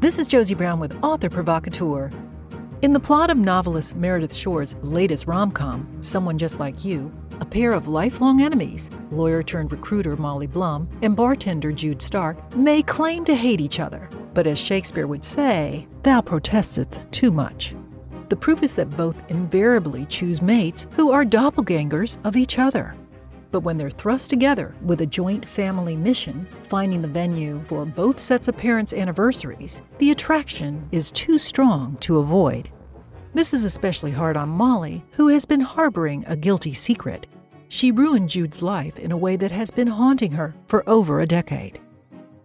This is Josie Brown with Author Provocateur. In the plot of novelist Meredith Schorr's latest rom-com, Someone Just Like You, a pair of lifelong enemies, lawyer-turned-recruiter Molly Blum and bartender Jude Stark, may claim to hate each other. But as Shakespeare would say, thou protestest too much. The proof is that both invariably choose mates who are doppelgangers of each other. But when they're thrust together with a joint family mission, finding the venue for both sets of parents' anniversaries, the attraction is too strong to avoid. This is especially hard on Molly, who has been harboring a guilty secret. She ruined Jude's life in a way that has been haunting her for over a decade.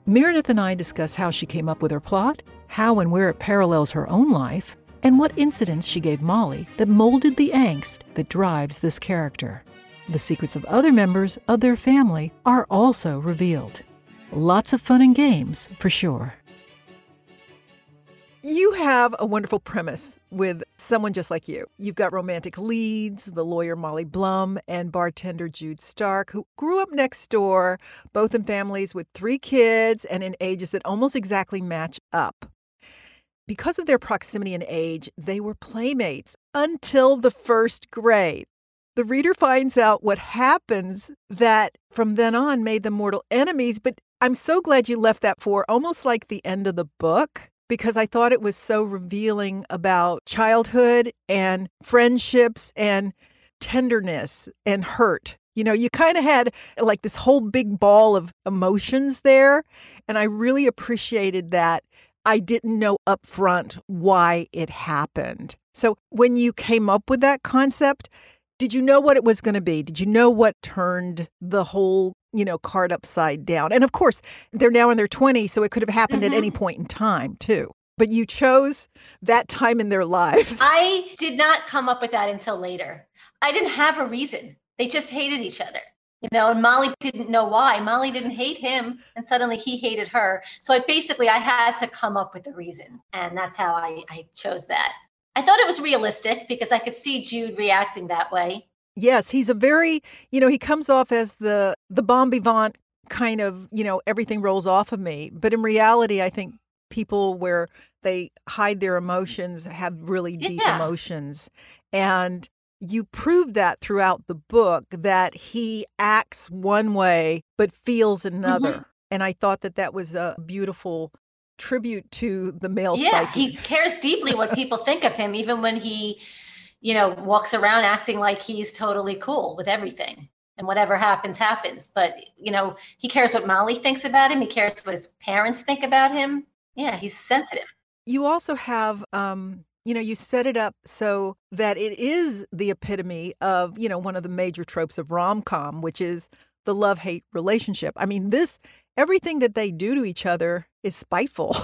Meredith and I discuss how she came up with her plot, how and where it parallels her own life, and what incidents she gave Molly that molded the angst that drives this character. The secrets of other members of their family are also revealed. Lots of fun and games, for sure. You have a wonderful premise with Someone Just Like You. You've got romantic leads, the lawyer Molly Blum and bartender Jude Stark, who grew up next door, both in families with 3 kids and in ages that almost exactly match up. Because of their proximity in age, they were playmates until the 1st grade. The reader finds out what happens that from then on made them mortal enemies, but I'm so glad you left that for almost like the end of the book, because I thought it was so revealing about childhood and friendships and tenderness and hurt. You know, you kind of had like this whole big ball of emotions there, and I really appreciated that. I didn't know up front why it happened. So when you came up with that concept, did you know what it was going to be? Did you know what turned the whole, card upside down? And of course, they're now in their 20s, so it could have happened at any point in time, too. But you chose that time in their lives. I did not come up with that until later. I didn't have a reason. They just hated each other, and Molly didn't know why. Molly didn't hate him, and suddenly he hated her. So I had to come up with a reason, and that's how I chose that. I thought it was realistic because I could see Jude reacting that way. Yes, he's a very, he comes off as the bon vivant kind of, everything rolls off of me. But in reality, I think people where they hide their emotions have really deep emotions. And you proved that throughout the book that he acts one way but feels another. Mm-hmm. And I thought that was a beautiful tribute to the male psyche. He cares deeply what people think of him, even when he, walks around acting like he's totally cool with everything and whatever happens. But, he cares what Molly thinks about him. He cares what his parents think about him. Yeah, he's sensitive. You also have, you set it up so that it is the epitome of, one of the major tropes of rom-com, which is the love-hate relationship. I mean, everything that they do to each other is spiteful.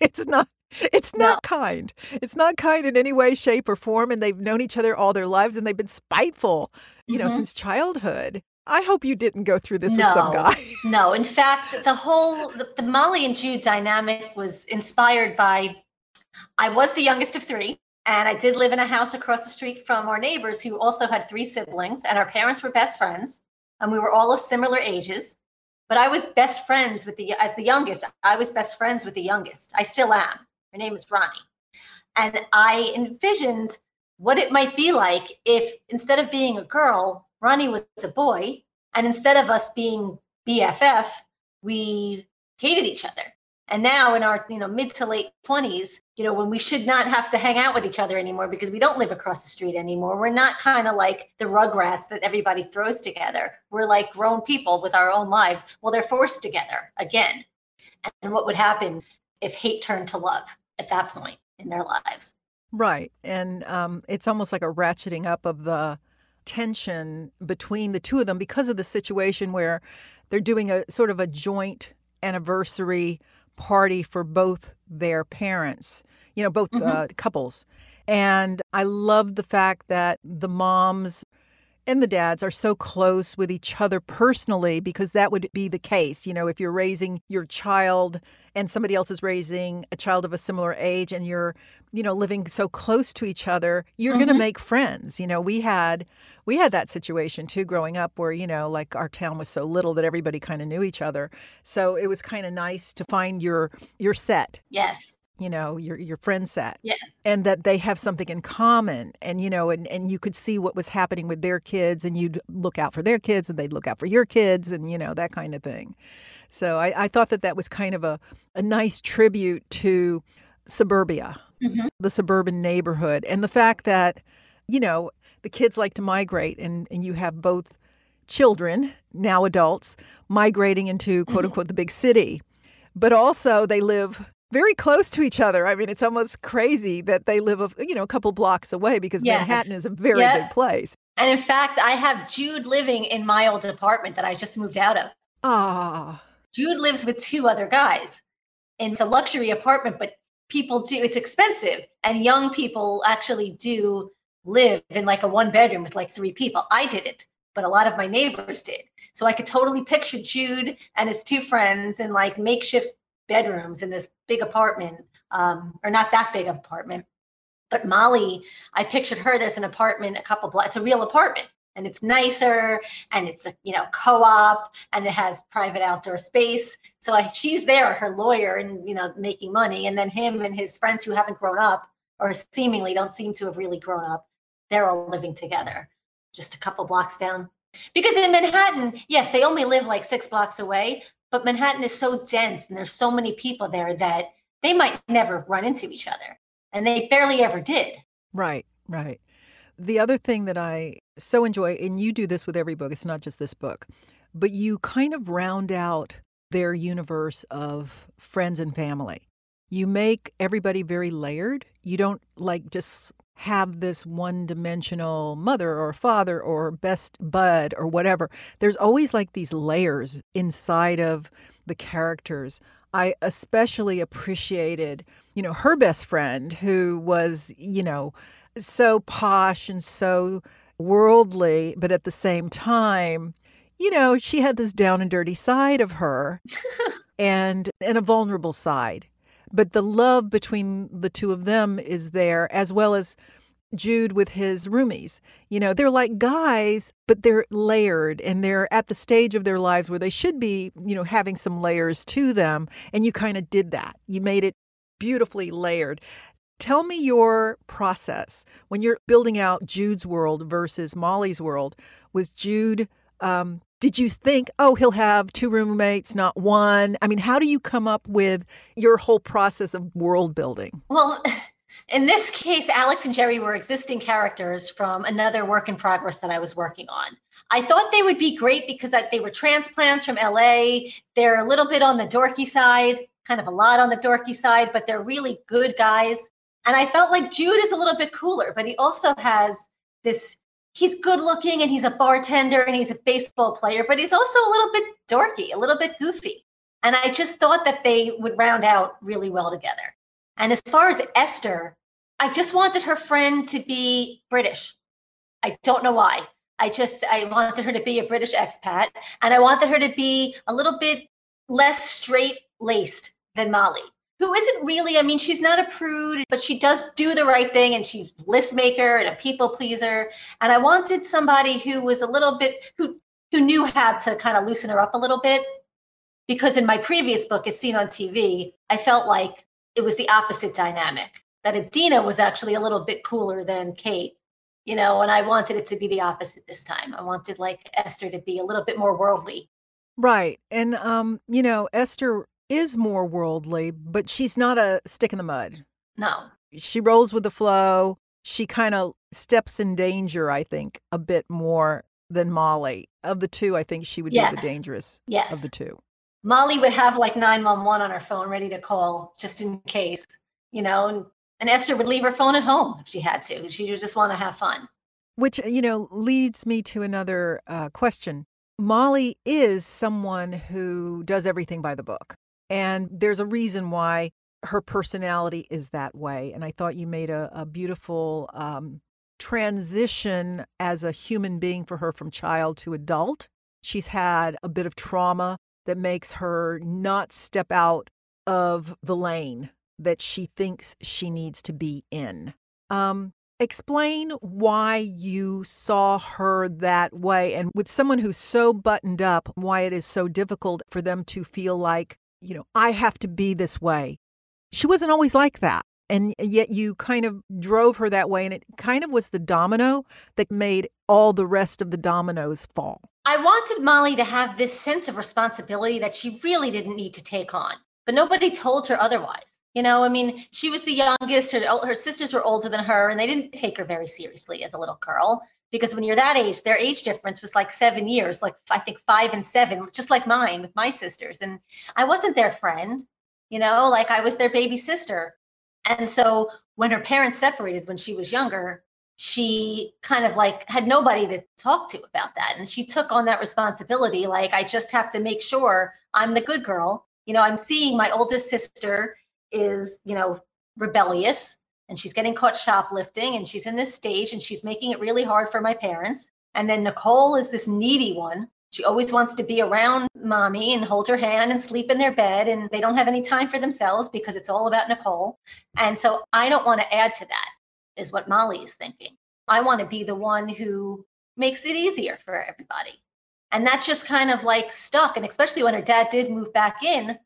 It's not kind. It's not kind in any way, shape, or form. And they've known each other all their lives, and they've been spiteful, since childhood. I hope you didn't go through this with some guy. No. In fact, the Molly and Jude dynamic was inspired by, I was the youngest of 3. And I did live in a house across the street from our neighbors who also had 3 siblings. And our parents were best friends. And we were all of similar ages. But I was best friends with the youngest. I still am. Her name is Ronnie. And I envisioned what it might be like if instead of being a girl, Ronnie was a boy. And instead of us being BFF, we hated each other. And now in our, mid to late 20s, when we should not have to hang out with each other anymore because we don't live across the street anymore. We're not kind of like the rugrats that everybody throws together. We're like grown people with our own lives. Well, they're forced together again. And what would happen if hate turned to love at that point in their lives? Right. And it's almost like a ratcheting up of the tension between the two of them because of the situation where they're doing a sort of a joint anniversary party for both their parents, both couples. And I love the fact that the moms and the dads are so close with each other personally, because that would be the case. You know, if you're raising your child and somebody else is raising a child of a similar age and you're, you know, living so close to each other, you're going to make friends. You know, we had that situation, too, growing up where, you know, like our town was so little that everybody kind of knew each other. So it was kind of nice to find your set. Yes. You know, your friend set. Yeah. And that they have something in common. And, you know, and you could see what was happening with their kids, and you'd look out for their kids and they'd look out for your kids, and, you know, that kind of thing. So I thought that was kind of a nice tribute to suburbia, the suburban neighborhood, and the fact that, you know, the kids like to migrate, and you have both children, now adults, migrating into, quote unquote, the big city. But also they live very close to each other. I mean, it's almost crazy that they live, a couple blocks away, because Manhattan is a very big place. And in fact, I have Jude living in my old apartment that I just moved out of. Ah. Jude lives with two other guys. And it's a luxury apartment, but people do, it's expensive. And young people actually do live in like a one bedroom with like three people. I didn't, but a lot of my neighbors did. So I could totally picture Jude and his two friends in like makeshift bedrooms in this big apartment, or not that big of apartment. But Molly, I pictured her, there's an apartment a couple blocks, it's a real apartment, and it's nicer, and it's a, you know, co-op, and it has private outdoor space. So she's there, her lawyer, and, you know, making money, and then him and his friends who haven't grown up, or seemingly don't seem to have really grown up, they're all living together, just a couple blocks down. Because in Manhattan, yes, they only live like 6 blocks away, but Manhattan is so dense and there's so many people there that they might never run into each other. And they barely ever did. Right, right. The other thing that I so enjoy, and you do this with every book, it's not just this book, but you kind of round out their universe of friends and family. You make everybody very layered. You don't like just have this one-dimensional mother or father or best bud or whatever. There's always like these layers inside of the characters. I especially appreciated, you know, her best friend, who was, you know, so posh and so worldly, but at the same time, you know, she had this down and dirty side of her and a vulnerable side. But the love between the two of them is there, as well as Jude with his roomies. You know, they're like guys, but they're layered, and they're at the stage of their lives where they should be, you know, having some layers to them. And you kind of did that. You made it beautifully layered. Tell me your process when you're building out Jude's world versus Molly's world. Was Jude, did you think, oh, he'll have 2 roommates, not one? I mean, how do you come up with your whole process of world building? Well, in this case, Alex and Jerry were existing characters from another work in progress that I was working on. I thought they would be great because they were transplants from LA. They're a little bit on the dorky side, kind of a lot on the dorky side, but they're really good guys. And I felt like Jude is a little bit cooler, but he also has this, he's good looking and he's a bartender and he's a baseball player, but he's also a little bit dorky, a little bit goofy. And I just thought that they would round out really well together. And as far as Esther, I just wanted her friend to be British. I don't know why. I wanted her to be a British expat, and I wanted her to be a little bit less straight-laced than Molly, who isn't really, I mean, she's not a prude, but she does do the right thing, and she's a list maker and a people pleaser. And I wanted somebody who was a little bit, who knew how to kind of loosen her up a little bit, because in my previous book, As Seen on TV, I felt like it was the opposite dynamic, that Adina was actually a little bit cooler than Kate, you know, and I wanted it to be the opposite this time. I wanted like Esther to be a little bit more worldly. Right. And, you know, Esther is more worldly, but she's not a stick in the mud. No. She rolls with the flow. She kind of steps in danger, I think, a bit more than Molly. Of the two, I think she would be the dangerous of the two. Molly would have like 911 on her phone ready to call just in case, you know, and Esther would leave her phone at home if she had to. She would just want to have fun. Which, you know, leads me to another question. Molly is someone who does everything by the book. And there's a reason why her personality is that way. And I thought you made a beautiful transition as a human being for her from child to adult. She's had a bit of trauma that makes her not step out of the lane that she thinks she needs to be in. Explain why you saw her that way, and with someone who's so buttoned up, why it is so difficult for them to feel like, you know, I have to be this way. She wasn't always like that, and yet you kind of drove her that way, and it kind of was the domino that made all the rest of the dominoes fall. I wanted Molly to have this sense of responsibility that she really didn't need to take on, but nobody told her otherwise. You know, I mean, she was the youngest, her sisters were older than her, and they didn't take her very seriously as a little girl, because when you're that age, their age difference was like 7 years, like I think 5 and 7, just like mine with my sisters. And I wasn't their friend, you know, like I was their baby sister. And so when her parents separated when she was younger, she kind of like had nobody to talk to about that. And she took on that responsibility. Like, I just have to make sure I'm the good girl. You know, I'm seeing my oldest sister is, you know, rebellious, and she's getting caught shoplifting, and she's in this stage, and she's making it really hard for my parents. And then Nicole is this needy one. She always wants to be around mommy and hold her hand and sleep in their bed, and they don't have any time for themselves because it's all about Nicole. And so I don't want to add to that, is what Molly is thinking. I want to be the one who makes it easier for everybody. And that just kind of like stuck. And especially when her dad did move back in,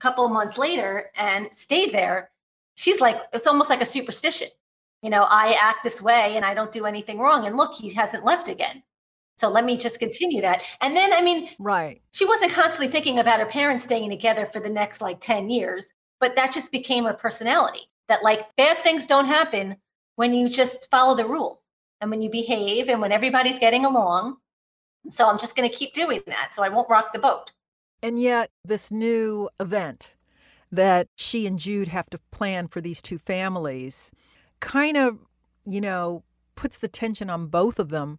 couple months later, and stayed there, she's like, it's almost like a superstition. You know, I act this way and I don't do anything wrong. And look, he hasn't left again. So let me just continue that. And then, I mean, right. She wasn't constantly thinking about her parents staying together for the next like 10 years, but that just became her personality, that like bad things don't happen when you just follow the rules and when you behave and when everybody's getting along. So I'm just going to keep doing that. So I won't rock the boat. And yet this new event that she and Jude have to plan for these two families kind of, you know, puts the tension on both of them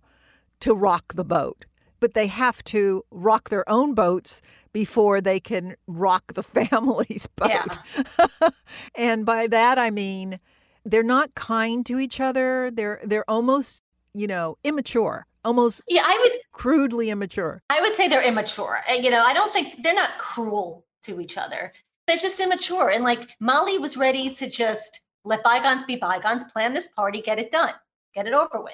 to rock the boat. But they have to rock their own boats before they can rock the family's boat. Yeah. And by that, I mean, they're not kind to each other. They're almost, you know, immature. Almost, yeah, I would crudely immature. I would say they're immature. You know, I don't think they're not cruel to each other. They're just immature. And like Molly was ready to just let bygones be bygones, plan this party, get it done, get it over with.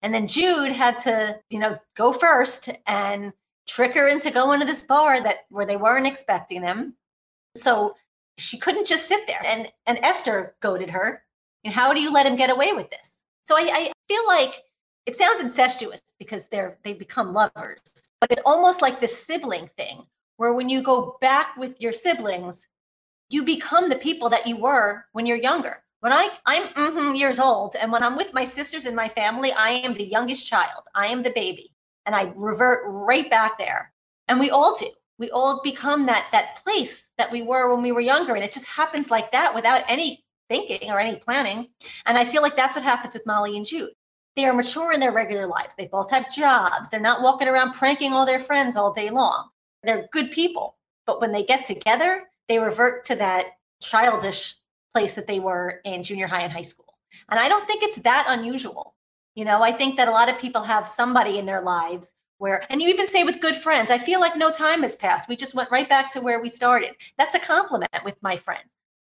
And then Jude had to, you know, go first and trick her into going to this bar that where they weren't expecting them. So she couldn't just sit there. And Esther goaded her. And how do you let him get away with this? So I feel like it sounds incestuous because they become lovers, but it's almost like the sibling thing where when you go back with your siblings, you become the people that you were when you're younger. When I'm years old, and when I'm with my sisters and my family, I am the youngest child. I am the baby, and I revert right back there. And we all do. We all become that place that we were when we were younger, and it just happens like that without any thinking or any planning. And I feel like that's what happens with Molly and Jude. They are mature in their regular lives. They both have jobs. They're not walking around pranking all their friends all day long. They're good people. But when they get together, they revert to that childish place that they were in junior high and high school. And I don't think it's that unusual. You know, I think that a lot of people have somebody in their lives where, and you even say with good friends, I feel like no time has passed. We just went right back to where we started. That's a compliment with my friends.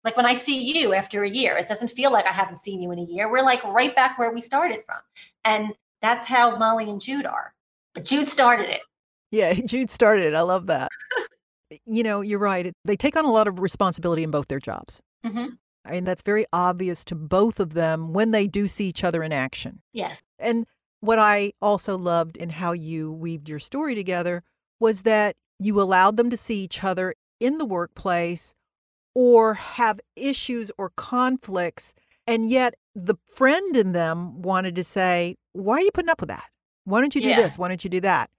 Like when I see you after a year, it doesn't feel like I haven't seen you in a year. We're like right back where we started from. And that's how Molly and Jude are. But Jude started it. Yeah, Jude started it. I love that. You know, you're right. They take on a lot of responsibility in both their jobs. Mm-hmm. And that's very obvious to both of them when they do see each other in action. Yes. And what I also loved in how you weaved your story together was that you allowed them to see each other in the workplace or have issues or conflicts, and yet the friend in them wanted to say, why are you putting up with that? Why don't you do this? Why don't you do that?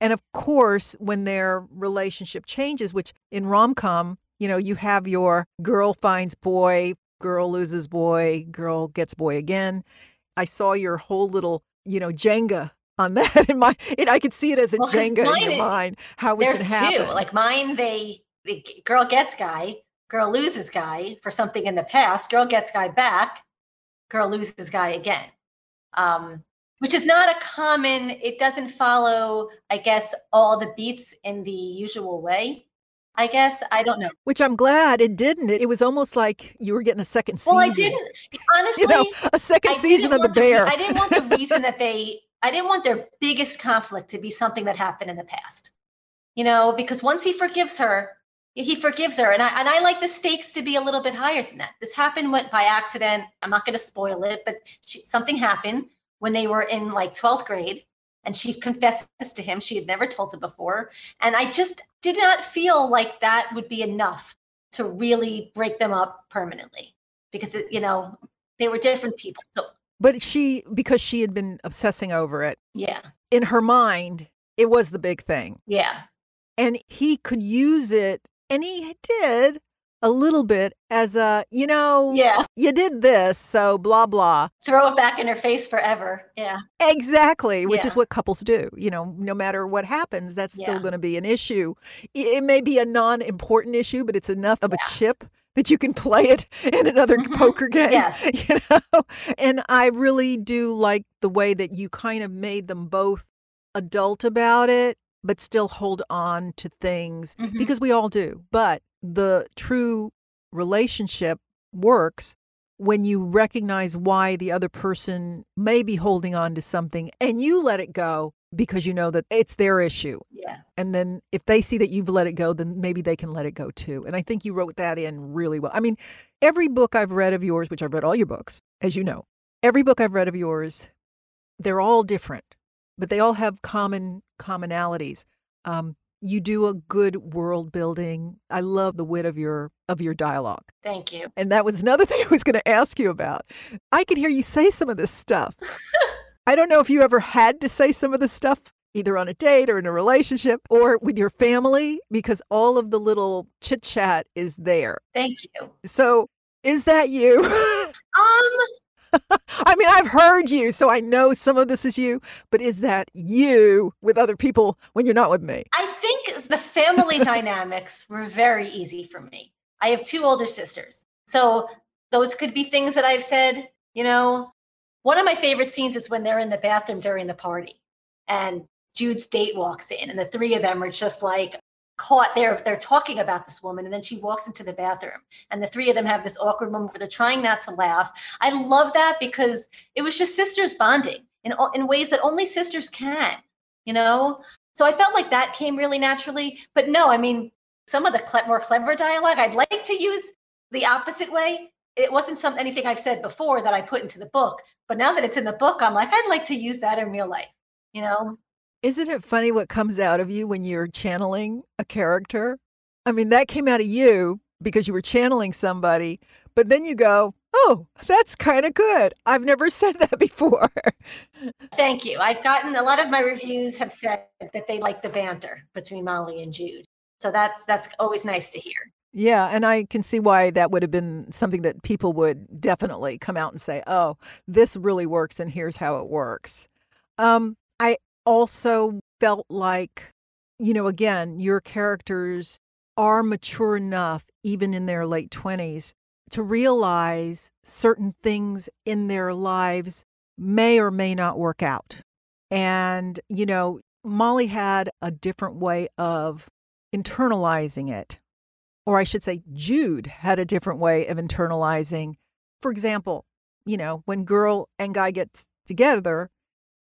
And of course, when their relationship changes, which in rom-com, you know, you have your girl finds boy, girl loses boy, girl gets boy again. I saw your whole little, you know, Jenga on that in my, and I could see it as a Jenga in your mind, how it's going to happen. There's two. Like mine, the girl gets guy. Girl loses guy for something in the past. Girl gets guy back. Girl loses guy again. which is not a common, it doesn't follow, I guess, all the beats in the usual way. I guess, I don't know. Which I'm glad it didn't. It was almost like you were getting a second season. Well, I didn't. Honestly, a second season of The Bear. I didn't want the reason that I didn't want their biggest conflict to be something that happened in the past. You know, because once he forgives her. And I like the stakes to be a little bit higher than that. This happened by accident. I'm not going to spoil it, but something happened when they were in like 12th grade. And she confesses to him. She had never told him before. And I just did not feel like that would be enough to really break them up permanently because, you know, they were different people. So, but because she had been obsessing over it. Yeah. In her mind, it was the big thing. Yeah. And he could use it. And he did a little bit as a, you know, yeah, you did this, so blah, blah. Throw it back in her face forever. Yeah. Exactly, which is what couples do. You know, no matter what happens, that's still going to be an issue. It may be a non-important issue, but it's enough of a chip that you can play it in another poker game. Yes. You know? And I really do like the way that you kind of made them both adult about it, but still hold on to things, because we all do. But the true relationship works when you recognize why the other person may be holding on to something and you let it go because you know that it's their issue. Yeah. And then if they see that you've let it go, then maybe they can let it go too. And I think you wrote that in really well. I mean, every book I've read of yours, which I've read all your books, as you know, every book I've read of yours, they're all different, but they all have commonalities. You do a good world building. I love the wit of your dialogue. Thank you. And that was another thing I was going to ask you about. I could hear you say some of this stuff. I don't know if you ever had to say some of this stuff, either on a date or in a relationship or with your family, because all of the little chit chat is there. Thank you. So is that you? I mean, I've heard you, so I know some of this is you, but is that you with other people when you're not with me? I think the family dynamics were very easy for me. I have two older sisters, so those could be things that I've said. You know, one of my favorite scenes is when they're in the bathroom during the party and Jude's date walks in and the three of them are just like caught there. They're talking about this woman and then she walks into the bathroom and the three of them have this awkward moment where they're trying not to laugh. I love that because it was just sisters bonding in ways that only sisters can, you know? So I felt like that came really naturally, but no, I mean, some of the more clever dialogue I'd like to use the opposite way. It wasn't anything I've said before that I put into the book, but now that it's in the book, I'm like, I'd like to use that in real life, you know? Isn't it funny what comes out of you when you're channeling a character? I mean, that came out of you because you were channeling somebody, but then you go, oh, that's kind of good. I've never said that before. Thank you. I've gotten a lot of my reviews have said that they like the banter between Molly and Jude. So that's always nice to hear. Yeah, and I can see why that would have been something that people would definitely come out and say, oh, this really works and here's how it works. I also felt like, you know, again, your characters are mature enough, even in their late 20s, to realize certain things in their lives may or may not work out. And, you know, Molly had a different way of internalizing it. Or I should say Jude had a different way of internalizing. For example, you know, when girl and guy gets together,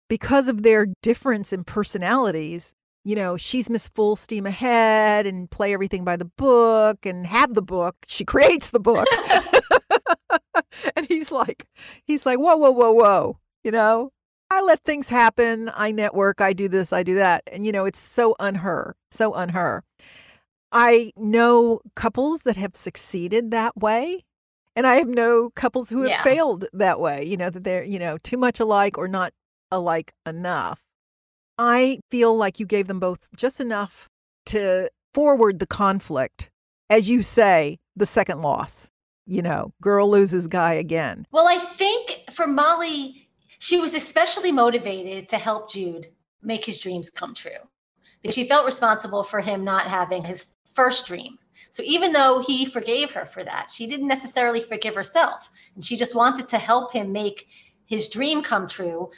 because of their difference in personalities, you know, she's Miss Full Steam Ahead and play everything by the book and have the book. She creates the book. And he's like, whoa, whoa, whoa, whoa. You know, I let things happen. I network. I do this. I do that. And, you know, it's so unher, so unher. I know couples that have succeeded that way. And I have known couples who have failed that way, you know, that they're, you know, too much alike or not alike enough. I feel like you gave them both just enough to forward the conflict. As you say, the second loss, you know, girl loses guy again. Well, I think for Molly, she was especially motivated to help Jude make his dreams come true because she felt responsible for him not having his first dream. So even though he forgave her for that, she didn't necessarily forgive herself. And she just wanted to help him make his dream come true.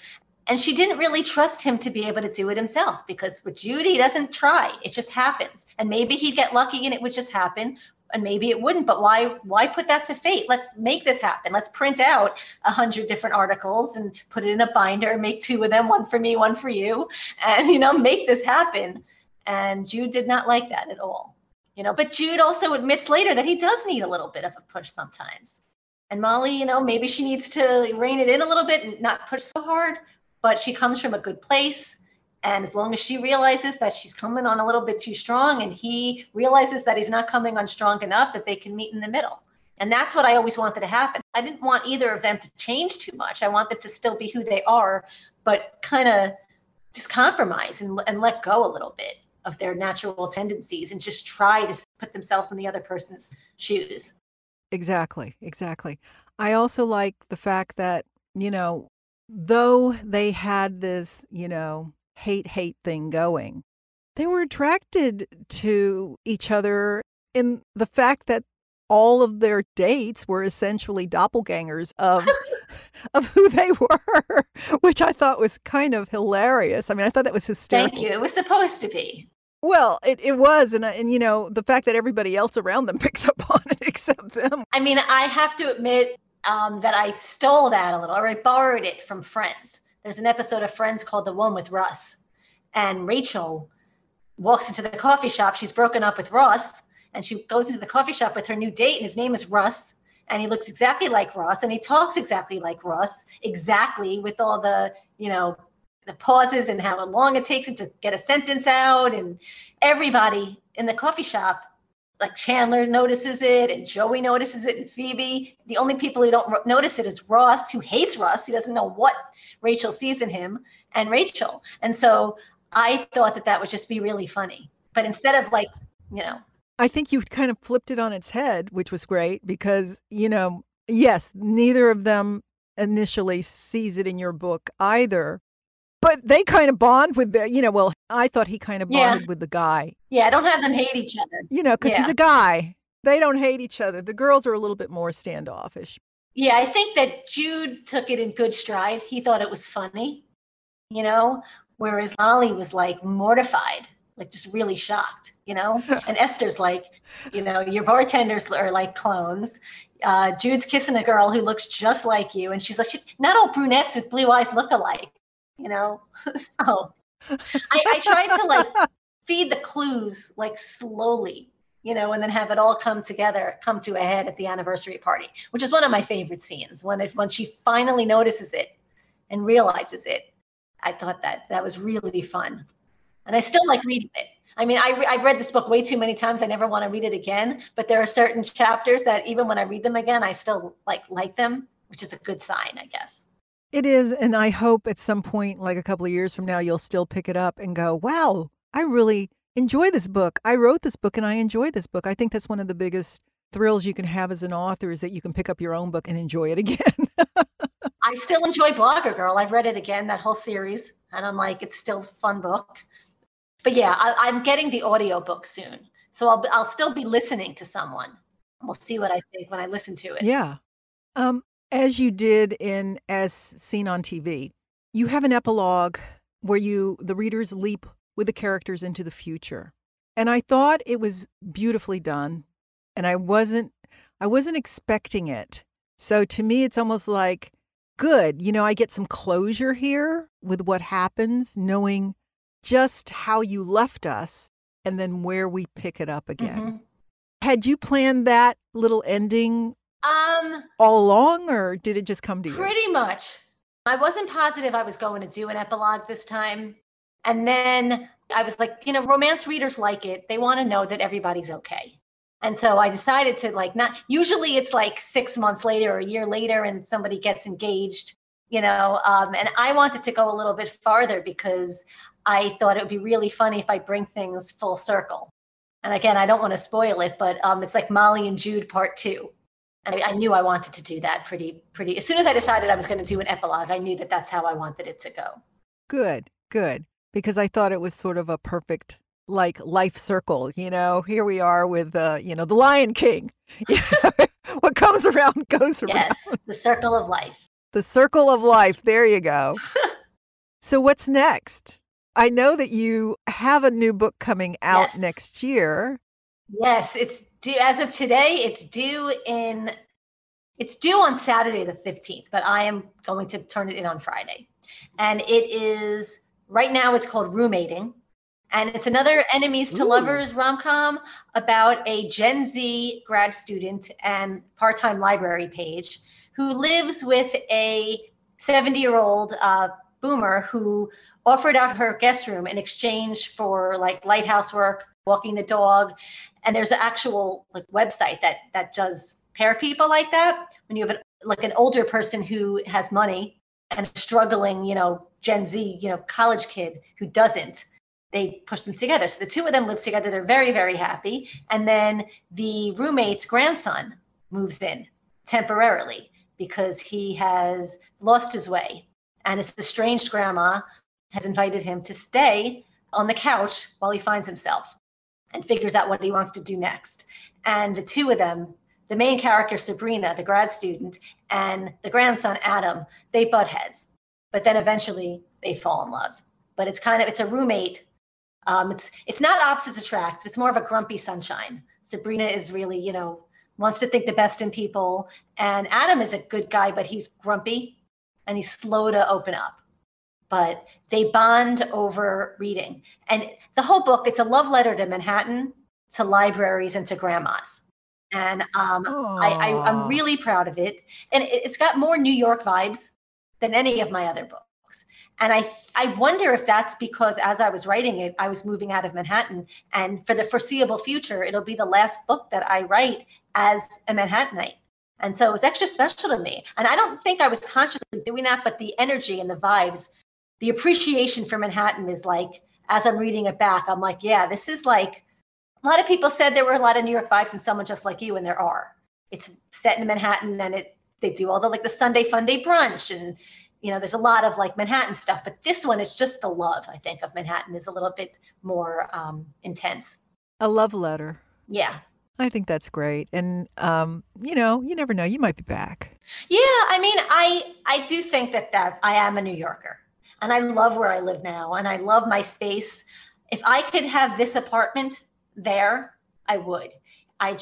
And she didn't really trust him to be able to do it himself, because with Jude, he doesn't try. It just happens. And maybe he'd get lucky and it would just happen. And maybe it wouldn't. But why put that to fate? Let's make this happen. Let's print out 100 different articles and put it in a binder and make two of them, one for me, one for you, and, you know, make this happen. And Jude did not like that at all. You know, but Jude also admits later that he does need a little bit of a push sometimes. And Molly, you know, maybe she needs to rein it in a little bit and not push so hard, but she comes from a good place. And as long as she realizes that she's coming on a little bit too strong and he realizes that he's not coming on strong enough, that they can meet in the middle. And that's what I always wanted to happen. I didn't want either of them to change too much. I want them to still be who they are, but kind of just compromise and let go a little bit of their natural tendencies and just try to put themselves in the other person's shoes. Exactly, exactly. I also like the fact that, you know, though they had this, you know, hate thing going, they were attracted to each other in the fact that all of their dates were essentially doppelgangers of who they were, which I thought was kind of hilarious. I mean, I thought that was hysterical. Thank you. It was supposed to be. Well, it was. And, you know, the fact that everybody else around them picks up on it except them. I mean, I have to admit that I stole that a little, or I borrowed it from Friends. There's an episode of Friends called The One with Russ. And Rachel walks into the coffee shop. She's broken up with Russ. And she goes into the coffee shop with her new date. And his name is Russ. And he looks exactly like Russ. And he talks exactly like Russ. Exactly, with all the, you know, the pauses and how long it takes him to get a sentence out. And everybody in the coffee shop, like Chandler notices it, and Joey notices it, and Phoebe. The only people who don't notice it is Ross, who hates Russ, who doesn't know what Rachel sees in him, and Rachel. And so I thought that would just be really funny. But instead of, like, you know. I think you kind of flipped it on its head, which was great because, you know, yes, neither of them initially sees it in your book either. But they kind of bond with the, you know, well, I thought he kind of bonded with the guy. Yeah, I don't have them hate each other. You know, because he's a guy. They don't hate each other. The girls are a little bit more standoffish. Yeah, I think that Jude took it in good stride. He thought it was funny, you know, whereas Molly was, like, mortified, like just really shocked, you know. And Esther's like, you know, your bartenders are like clones. Jude's kissing a girl who looks just like you. And she's like, not all brunettes with blue eyes look alike. You know, so I tried to, like, feed the clues, like, slowly, you know, and then have it all come together, come to a head at the anniversary party, which is one of my favorite scenes. When she finally notices it and realizes it, I thought that was really fun. And I still like reading it. I mean, I've read this book way too many times. I never want to read it again. But there are certain chapters that even when I read them again, I still like them, which is a good sign, I guess. It is, and I hope at some point, like a couple of years from now, you'll still pick it up and go, wow, I really enjoy this book. I wrote this book and I enjoy this book. I think that's one of the biggest thrills you can have as an author is that you can pick up your own book and enjoy it again. I still enjoy Blogger Girl. I've read it again, that whole series, and I'm like, it's still a fun book. But yeah, I'm getting the audiobook soon, so I'll still be listening to someone. We'll see what I think when I listen to it. Yeah. As you did in As Seen on TV, you have an epilogue where the readers leap with the characters into the future. And I thought it was beautifully done, and I wasn't expecting it. So to me, it's almost like, good, you know, I get some closure here with what happens, knowing just how you left us and then where we pick it up again. Mm-hmm. Had you planned that little ending all along, or did it just come to you? Pretty much. I wasn't positive I was going to do an epilogue this time. And then I was like, you know, romance readers like it. They want to know that everybody's okay. And so I decided to, like, not, usually it's like 6 months later or a year later and somebody gets engaged, you know, and I wanted to go a little bit farther because I thought it would be really funny if I bring things full circle. And again, I don't want to spoil it, but it's like Molly and Jude Part 2. I knew I wanted to do that pretty. As soon as I decided I was going to do an epilogue, I knew that that's how I wanted it to go. Good. Because I thought it was sort of a perfect, like, life circle. You know, here we are with, you know, the Lion King. What comes around goes around. Yes, the circle of life. The circle of life. There you go. So what's next? I know that you have a new book coming out next year. Yes, it's due as of today. It's due on Saturday the 15th, but I am going to turn it in on Friday. And it is, right now it's called Roommating. And it's another enemies to lovers rom-com about a Gen Z grad student and part-time library page who lives with a 70-year-old boomer who offered out her guest room in exchange for like lighthouse work, walking the dog. And there's an actual like website that does pair people like that. When you have an older person who has money and struggling, Gen Z, college kid who doesn't, they push them together. So the two of them live together. They're very, very happy. And then the roommate's grandson moves in temporarily because he has lost his way. And his estranged grandma has invited him to stay on the couch while he finds himself and figures out what he wants to do next. And the two of them, the main character, Sabrina, the grad student, and the grandson, Adam, they butt heads. But then eventually they fall in love. But it's a roommate. It's not opposites attract. It's more of a grumpy sunshine. Sabrina is really, wants to think the best in people. And Adam is a good guy, but he's grumpy and he's slow to open up. But they bond over reading. And the whole book, it's a love letter to Manhattan, to libraries, and to grandmas. And I'm really proud of it. And it's got more New York vibes than any of my other books. And I wonder if that's because as I was writing it, I was moving out of Manhattan. And for the foreseeable future, it'll be the last book that I write as a Manhattanite. And so it was extra special to me. And I don't think I was consciously doing that, but the energy and the vibes, the appreciation for Manhattan is like, as I'm reading it back, I'm like, yeah, this is like, a lot of people said there were a lot of New York vibes in Someone Just Like You, and there are. It's set in Manhattan, and they do all the like the Sunday fun day brunch, and there's a lot of like Manhattan stuff. But this one is just the love, I think, of Manhattan is a little bit more intense. A love letter. Yeah. I think that's great. And, you never know. You might be back. Yeah. I mean, I do think that I am a New Yorker. And I love where I live now, and I love my space. If I could have this apartment there, I would. I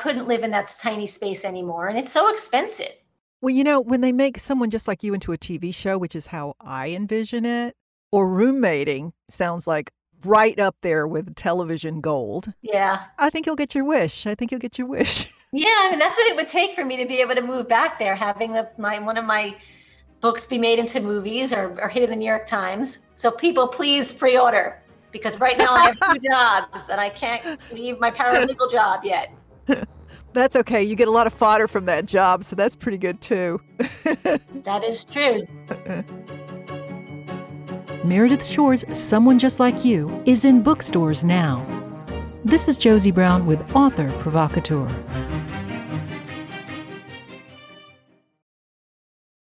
couldn't live in that tiny space anymore, and it's so expensive. Well, when they make Someone Just Like You into a TV show, which is how I envision it, or Roommating sounds like right up there with television gold. Yeah. I think you'll get your wish. Yeah, I mean, that's what it would take for me to be able to move back there, having one of my books be made into movies or hit in the New York Times. So people, please pre-order, because right now I have two jobs and I can't leave my paralegal job yet. That's okay. You get a lot of fodder from that job, so that's pretty good too. That is true. Meredith Schorr's Someone Just Like You is in bookstores now. This is Josie Brown with author provocateur.